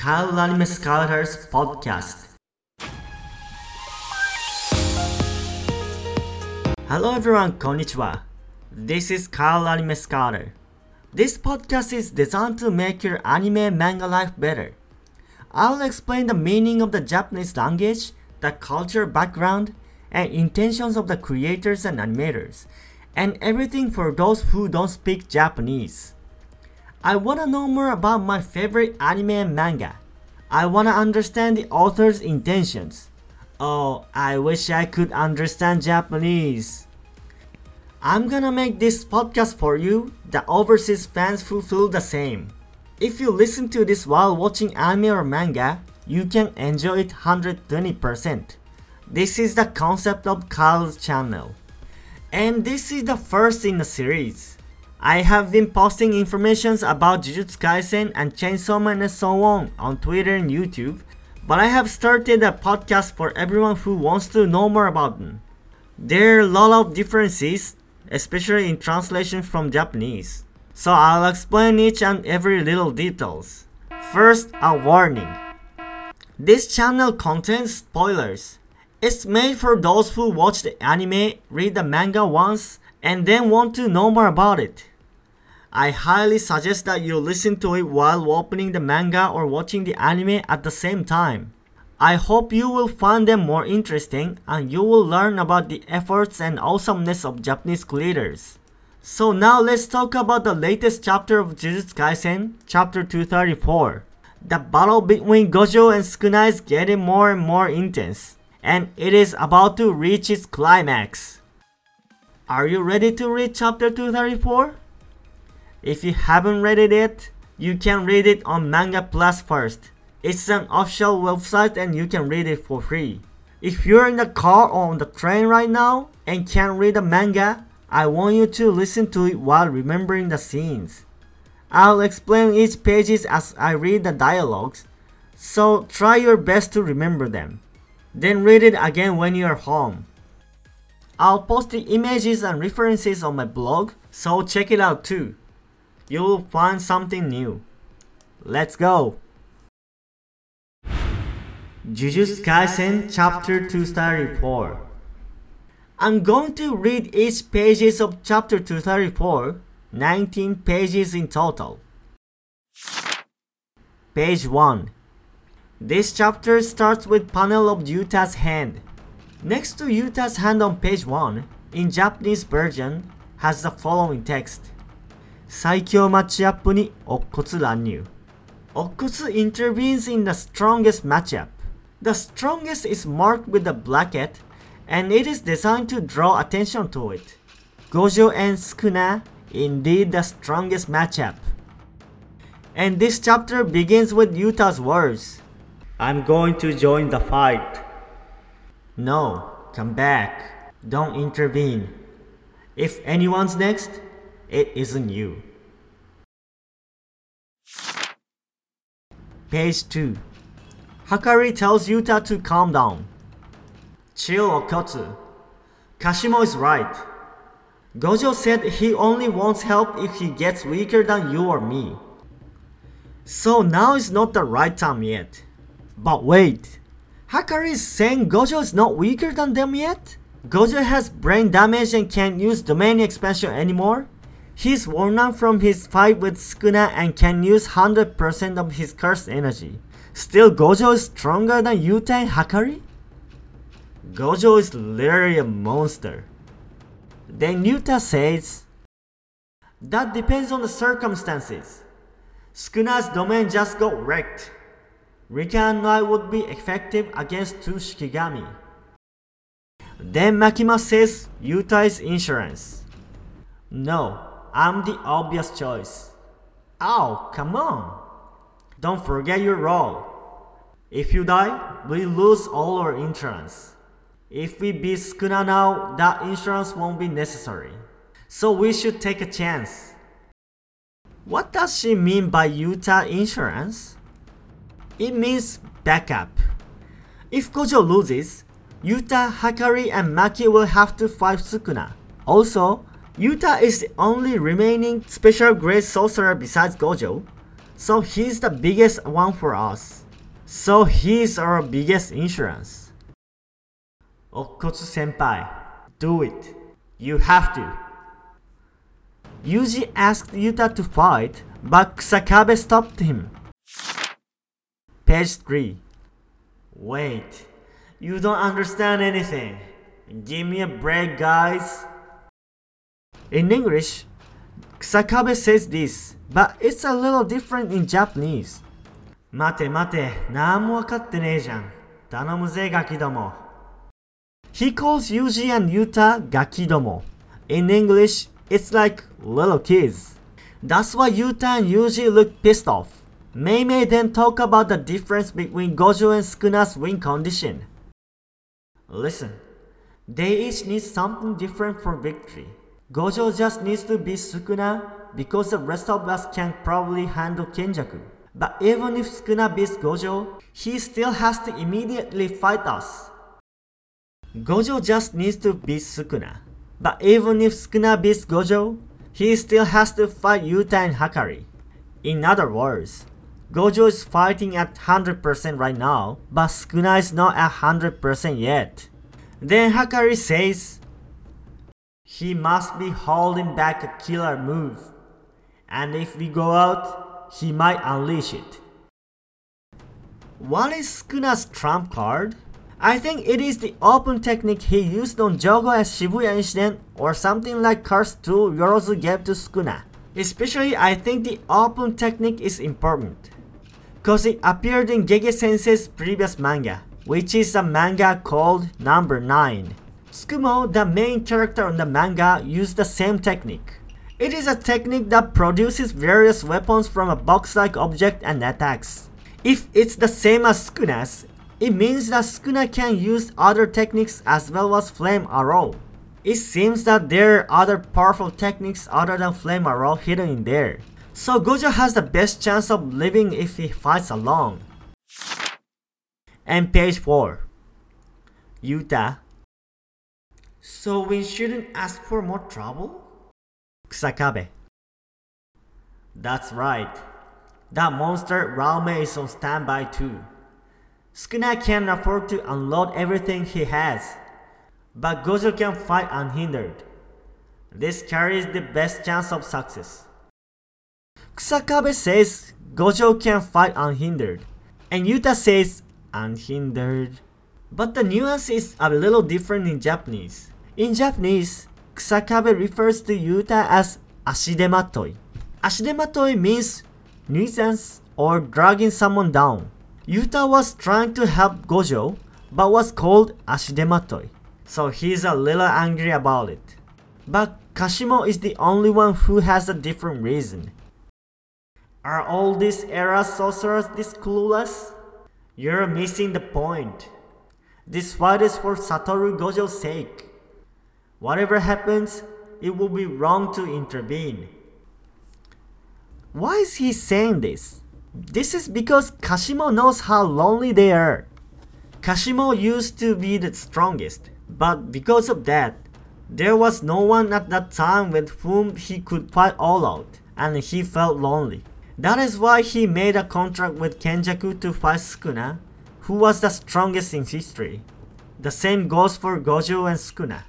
Kyle Anime Scouter's podcast. Hello everyone, konnichiwa. This is Kyle Anime Scouter. This podcast is designed to make your anime manga life better. I'll explain the meaning of the Japanese language, the culture background, and intentions of the creators and animators, and everything for those who don't speak Japanese. I wanna know more about my favorite anime and manga. I wanna understand the author's intentions. Oh, I wish I could understand Japanese. I'm gonna make this podcast for you, the overseas fans who feel the same. If you listen to this while watching anime or manga, you can enjoy it 120%. This is the concept of Kyle's channel. And this is the first in the series. I have been posting information about Jujutsu Kaisen and Chainsaw Man and so on Twitter and YouTube, but I have started a podcast for everyone who wants to know more about them. There are a lot of differences, especially in translation from Japanese, so I'll explain each and every little details. First, a warning. This channel contains spoilers. It's made for those who watch the anime, read the manga once, and then want to know more about it. I highly suggest that you listen to it while opening the manga or watching the anime at the same time. I hope you will find them more interesting and you will learn about the efforts and awesomeness of Japanese creators. So now let's talk about the latest chapter of Jujutsu Kaisen, chapter 234. The battle between Gojo and Sukuna is getting more and more intense, and it is about to reach its climax. Are you ready to read chapter 234? If you haven't read it yet, you can read it on Manga Plus first. It's an official website and you can read it for free. If you're in the car or on the train right now and can't read the manga, I want you to listen to it while remembering the scenes. I'll explain each page as I read the dialogues, so try your best to remember them. Then read it again when you're home. I'll post the images and references on my blog, so check it out too. You'll find something new. Let's go! Jujutsu Kaisen Chapter 234. I'm going to read each pages of Chapter 234, 19 pages in total. Page 1. This chapter starts with panel of Yuta's hand. Next to Yuta's hand on page 1, in Japanese version, has the following text. 最強マッチアップにOkkotsu乱入. Okkotsu intervenes in the strongest matchup. The strongest is marked with a bracket, and it is designed to draw attention to it. Gojo and Sukuna, indeed the strongest matchup. And this chapter begins with Yuta's words. I'm going to join the fight. No, come back. Don't intervene. If anyone's next, it isn't you. Page 2. Hakari tells Yuta to calm down. Chill, Okkotsu. Kashimo is right. Gojo said he only wants help if he gets weaker than you or me. So now is not the right time yet. But wait. Hakari is saying Gojo is not weaker than them yet? Gojo has brain damage and can't use domain expansion anymore? He's worn out from his fight with Sukuna and can use 100% of his cursed energy. Still, Gojo is stronger than Yuta and Hakari? Gojo is literally a monster. Then Yuta says, that depends on the circumstances. Sukuna's domain just got wrecked. Rika and Nue would be effective against two Shikigami. Then Makima says Yuta is insurance. No. I'm the obvious choice. Ow, come on! Don't forget your role. If you die, we lose all our insurance. If we beat Sukuna now, that insurance won't be necessary. So we should take a chance. What does she mean by Yuta insurance? It means backup. If Gojo loses, Yuta, Hakari and Maki will have to fight Sukuna. Also, Yuta is the only remaining special grade sorcerer besides Gojo, So he's the biggest one for us. So he's our biggest insurance. Okkotsu senpai, do it. You have to. Yuji asked Yuta to fight, but Kusakabe stopped him. Page 3. Wait, you don't understand anything. Give me a break, guys. In English, Kusakabe says this, but it's a little different in Japanese. Mate mate, nan mo wakatte ne jan. Tanomu ze, gakidomo. He calls Yuji and Yuta gakidomo. In English, it's like little kids. That's why Yuta and Yuji look pissed off. Mei Mei then talk about the difference between Gojo and Sukuna's win condition. Listen, they each need something different for victory. Gojo just needs to beat Sukuna because the rest of us can probably handle Kenjaku. But even if Sukuna beats Gojo, he still has to immediately fight us. Gojo just needs to beat Sukuna. But even if Sukuna beats Gojo, he still has to fight Yuta and Hakari. In other words, Gojo is fighting at 100% right now, but Sukuna is not at 100% yet. Then Hakari says, he must be holding back a killer move, and if we go out, he might unleash it. What is Sukuna's trump card? I think it is the open technique he used on Jogo at Shibuya Incident, or something like Curse tool Yorozu gave to Sukuna. Especially, I think the open technique is important, cause it appeared in Gege sensei's previous manga, which is a manga called Number 9. Sukumo, the main character on the manga, used the same technique. It is a technique that produces various weapons from a box-like object and attacks. If it's the same as Sukuna's, it means that Sukuna can use other techniques as well as Flame Arrow. It seems that there are other powerful techniques other than Flame Arrow hidden in there. So Gojo has the best chance of living if he fights alone. And page 4. Yuta. So we shouldn't ask for more trouble? Kusakabe. That's right. That monster Raume is on standby too. Sukuna can afford to unload everything he has, but Gojo can fight unhindered. This carries the best chance of success. Kusakabe says Gojo can fight unhindered, and Yuta says unhindered. But the nuance is a little different in Japanese. In Japanese, Kusakabe refers to Yuta as ashidematoi. Ashidematoi means nuisance or dragging someone down. Yuta was trying to help Gojo, but was called ashidematoi. So he's a little angry about it. But Kashimo is the only one who has a different reason. Are all these era sorcerers this clueless? You're missing the point. This fight is for Satoru Gojo's sake. Whatever happens, it will be wrong to intervene. Why is he saying this? This is because Kashimo knows how lonely they are. Kashimo used to be the strongest, but because of that, there was no one at that time with whom he could fight all out, and he felt lonely. That is why he made a contract with Kenjaku to fight Sukuna, who was the strongest in history. The same goes for Gojo and Sukuna.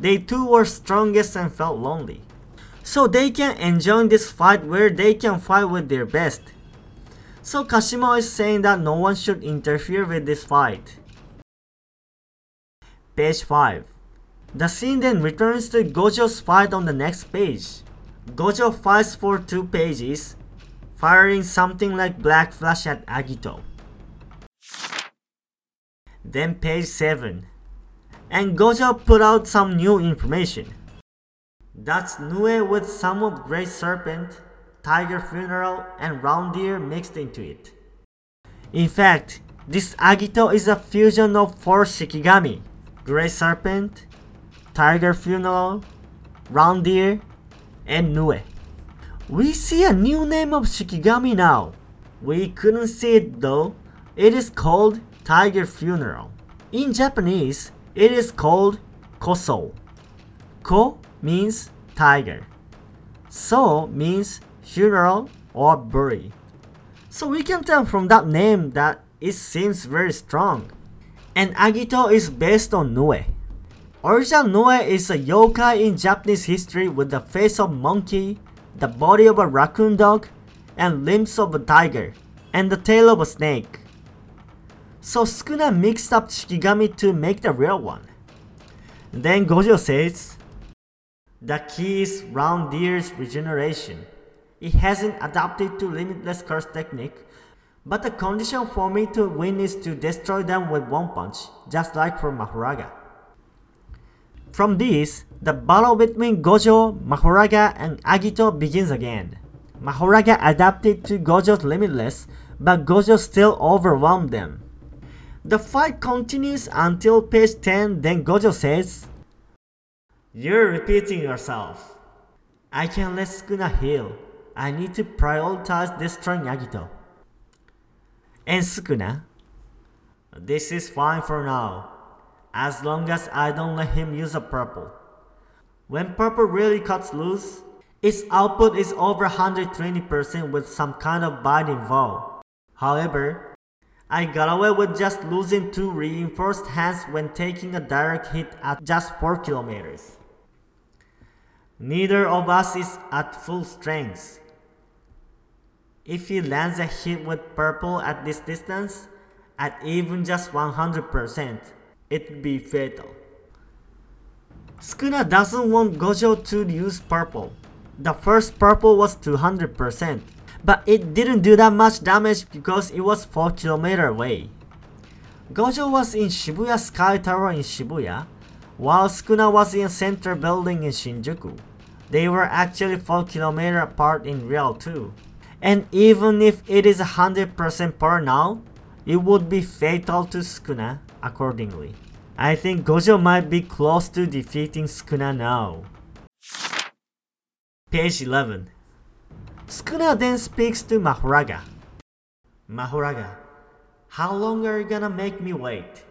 They too were strongest and felt lonely. So they can enjoy this fight where they can fight with their best. So Kashimo is saying that no one should interfere with this fight. Page 5. The scene then returns to Gojo's fight on the next page. Gojo fights for 2 pages, firing something like Black Flash at Agito. Then page 7. And Gojo put out some new information. That's Nue with some of Grey Serpent, Tiger Funeral, and Round Deer mixed into it. In fact, this Agito is a fusion of 4 Shikigami. Grey Serpent, Tiger Funeral, Round Deer, and Nue. We see a new name of Shikigami now. We couldn't see it though. It is called Tiger Funeral. In Japanese, it is called Koso. Ko means tiger. So means funeral or bury. So we can tell from that name that it seems very strong. And Agito is based on Nue. Original Nue is a yokai in Japanese history with the face of a monkey, the body of a raccoon dog, and limbs of a tiger, and the tail of a snake. So Sukuna mixed up Shikigami to make the real one. Then Gojo says, "The key is Round Deer's regeneration. It hasn't adapted to Limitless Curse technique, but the condition for me to win is to destroy them with one punch, just like for Mahoraga." From this, the battle between Gojo, Mahoraga, and Agito begins again. Mahoraga adapted to Gojo's Limitless, but Gojo still overwhelmed them. The fight continues until page 10, then Gojo says, "You're repeating yourself. I can't let Sukuna heal. I need to prioritize destroying Agito." And Sukuna, "This is fine for now, as long as I don't let him use a purple. When purple really cuts loose, its output is over 120% with some kind of bind involved. However, I got away with just losing 2 reinforced hands when taking a direct hit at just 4 kilometers. Neither of us is at full strength. If he lands a hit with purple at this distance, at even just 100%, it'd be fatal." Sukuna doesn't want Gojo to use purple. The first purple was 200%, but it didn't do that much damage because it was 4 km away. Gojo was in Shibuya Sky Tower in Shibuya, while Sukuna was in a center building in Shinjuku. They were actually 4 km apart in real too. And even if it is 100% power now, it would be fatal to Sukuna accordingly. I think Gojo might be close to defeating Sukuna now. Page 11. Sukuna then speaks to Mahoraga. "Mahoraga, how long are you gonna make me wait?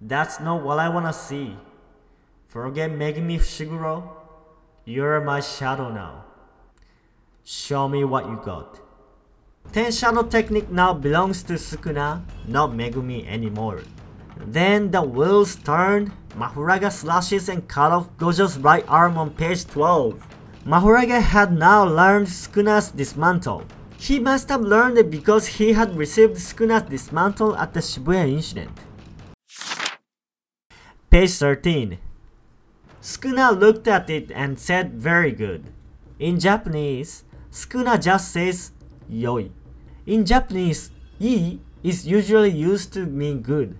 That's not what I wanna see. Forget making me Shiguro. You're my shadow now. Show me what you got." Ten Shadow technique now belongs to Sukuna, not Megumi anymore. Then the wheels turn, Mahoraga slashes and cut off Gojo's right arm on page 12. Mahoraga had now learned Sukuna's dismantle. He must have learned it because he had received Sukuna's dismantle at the Shibuya incident. Page 13. Sukuna looked at it and said, "Very good." In Japanese, Sukuna just says yoi. In Japanese, ii is usually used to mean good.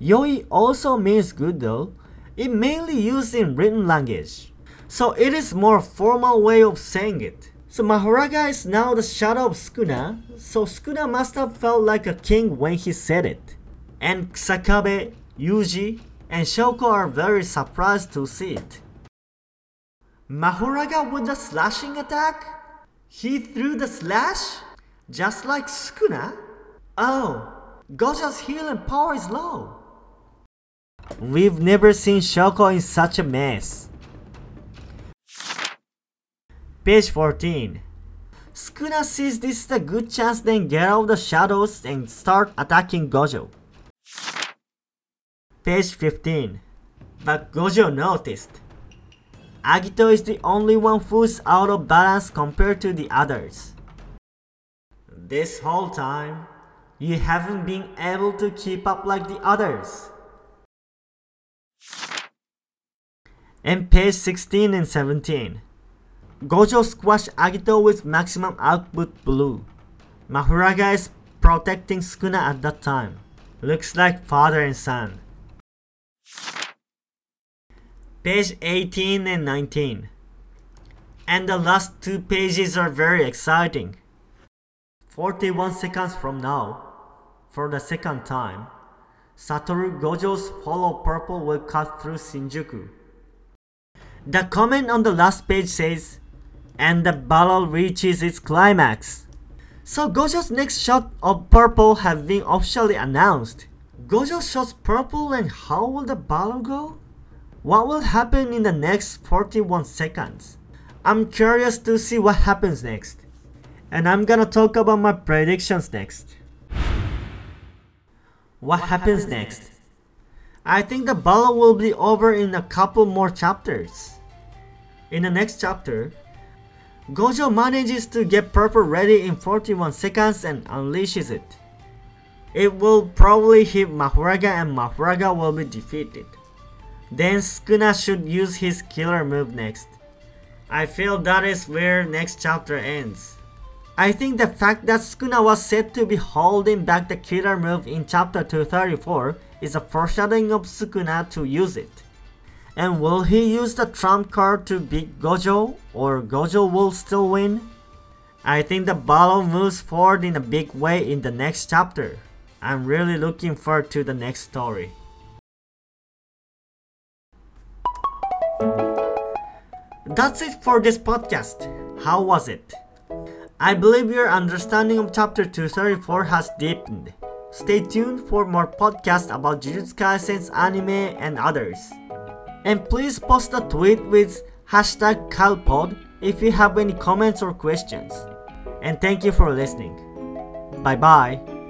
Yoi also means good though. It's mainly used in written language, so it is more formal way of saying it. So Mahoraga is now the shadow of Sukuna, so Sukuna must have felt like a king when he said it. And Kusakabe, Yuji, and Shoko are very surprised to see it. Mahoraga with the slashing attack? He threw the slash? Just like Sukuna? Oh, Gojo's healing power is low. We've never seen Shoko in such a mess. Page 14. Sukuna sees this is a good chance, then get out of the shadows and start attacking Gojo. Page 15. But Gojo noticed. Agito is the only one who's out of balance compared to the others. "This whole time, you haven't been able to keep up like the others." And page 16 and 17. Gojo squashed Agito with maximum output blue. Mahoraga is protecting Sukuna at that time. Looks like father and son. Page 18 and 19. And the last 2 pages are very exciting. 41 seconds from now, for the second time, Satoru Gojo's hollow purple will cut through Shinjuku. The comment on the last page says, "And the battle reaches its climax." So Gojo's next shot of purple has been officially announced. Gojo shots purple, and how will the battle go? What will happen in the next 41 seconds? I'm curious to see what happens next. and I'm gonna talk about my predictions next. What happens next? I think the battle will be over in a couple more chapters. In the next chapter, Gojo manages to get Purple ready in 41 seconds and unleashes it. It will probably hit Mahoraga and Mahoraga will be defeated. Then Sukuna should use his killer move next. I feel that is where next chapter ends. I think the fact that Sukuna was said to be holding back the killer move in chapter 234 is a foreshadowing of Sukuna to use it. And will he use the trump card to beat Gojo, or Gojo will still win? I think the battle moves forward in a big way in the next chapter. I'm really looking forward to the next story. That's it for this podcast. How was it? I believe your understanding of chapter 234 has deepened. Stay tuned for more podcasts about Jujutsu Kaisen's anime and others. And please post a tweet with hashtag KylePod if you have any comments or questions. And thank you for listening. Bye bye.